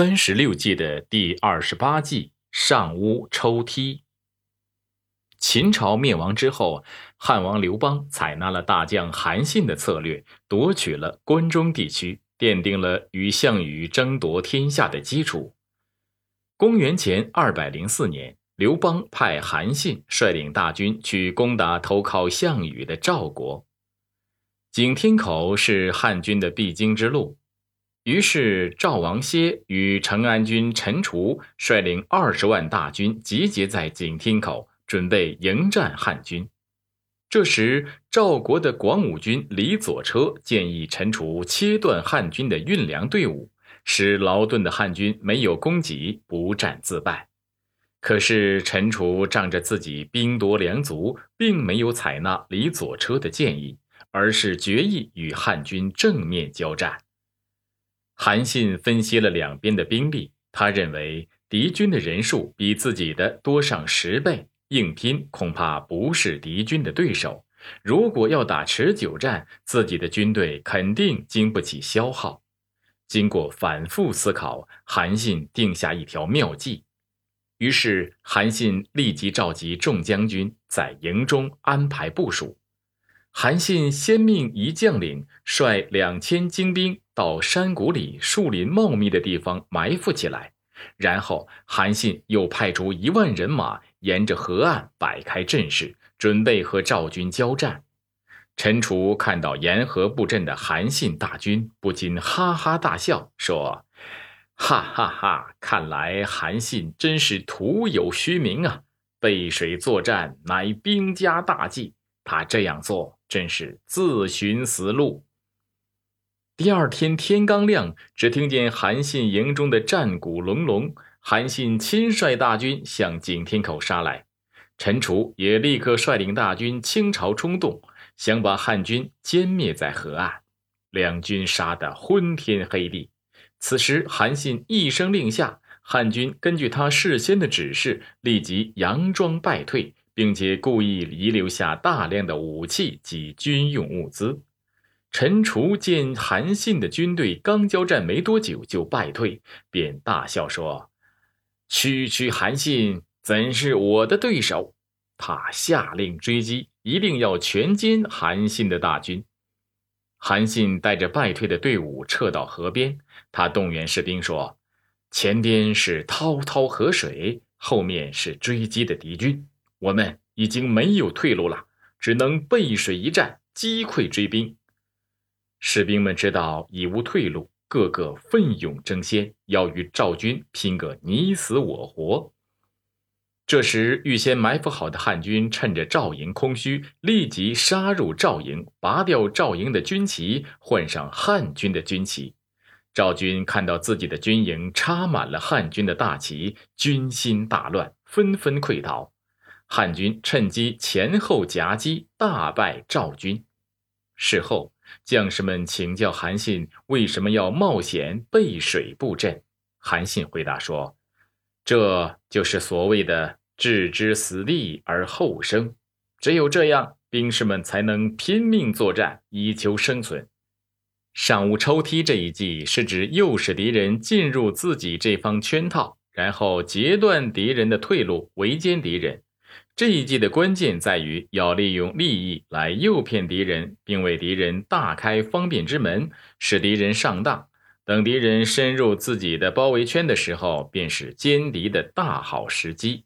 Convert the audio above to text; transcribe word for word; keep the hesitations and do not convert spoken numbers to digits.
三十六计的第二十八计上屋抽梯。秦朝灭亡之后，汉王刘邦采纳了大将韩信的策略，夺取了关中地区，奠定了与项羽争夺天下的基础。公元前二百零四年，刘邦派韩信率领大军去攻打投靠项羽的赵国。井天口是汉军的必经之路，于是赵王歇与成安军陈除率领二十万大军集结在井天口，准备迎战汉军。这时，赵国的广武军李左车建议陈除切断汉军的运粮队伍，使劳顿的汉军没有供给，不战自败。可是陈除仗着自己兵多粮足，并没有采纳李左车的建议，而是决意与汉军正面交战。韩信分析了两边的兵力，他认为敌军的人数比自己的多上十倍，硬拼恐怕不是敌军的对手，如果要打持久战，自己的军队肯定经不起消耗。经过反复思考，韩信定下一条妙计。于是韩信立即召集众将军在营中安排部署。韩信先命一将领率两千精兵到山谷里树林茂密的地方埋伏起来，然后韩信又派出一万人马沿着河岸摆开阵势，准备和赵军交战。陈除看到沿河布阵的韩信大军，不禁哈哈大笑，说：哈哈哈，看来韩信真是徒有虚名啊，背水作战乃兵家大忌，他这样做真是自寻死路。第二天天刚亮，只听见韩信营中的战鼓隆隆，韩信亲率大军向井天口杀来。陈除也立刻率领大军倾巢冲动，想把汉军歼灭在河岸。两军杀得昏天黑地。此时韩信一声令下，汉军根据他事先的指示，立即佯装败退，并且故意遗留下大量的武器及军用物资。陈除见韩信的军队刚交战没多久就败退，便大笑说：区区韩信怎是我的对手？他下令追击，一定要全歼韩信的大军。韩信带着败退的队伍撤到河边，他动员士兵说：前边是滔滔河水，后面是追击的敌军，我们已经没有退路了，只能背水一战，击溃追兵。士兵们知道已无退路，个个奋勇争先，要与赵军拼个你死我活。这时预先埋伏好的汉军趁着赵营空虚，立即杀入赵营，拔掉赵营的军旗，换上汉军的军旗。赵军看到自己的军营插满了汉军的大旗，军心大乱，纷纷溃逃。汉军趁机前后夹击，大败赵军。事后将士们请教韩信为什么要冒险背水布阵，韩信回答说：这就是所谓的置之死地而后生，只有这样，兵士们才能拼命作战，以求生存。上屋抽梯这一计是指诱使敌人进入自己这方圈套，然后截断敌人的退路，围歼敌人。这一计的关键在于要利用利益来诱骗敌人，并为敌人大开方便之门，使敌人上当。等敌人深入自己的包围圈的时候，便是歼敌的大好时机。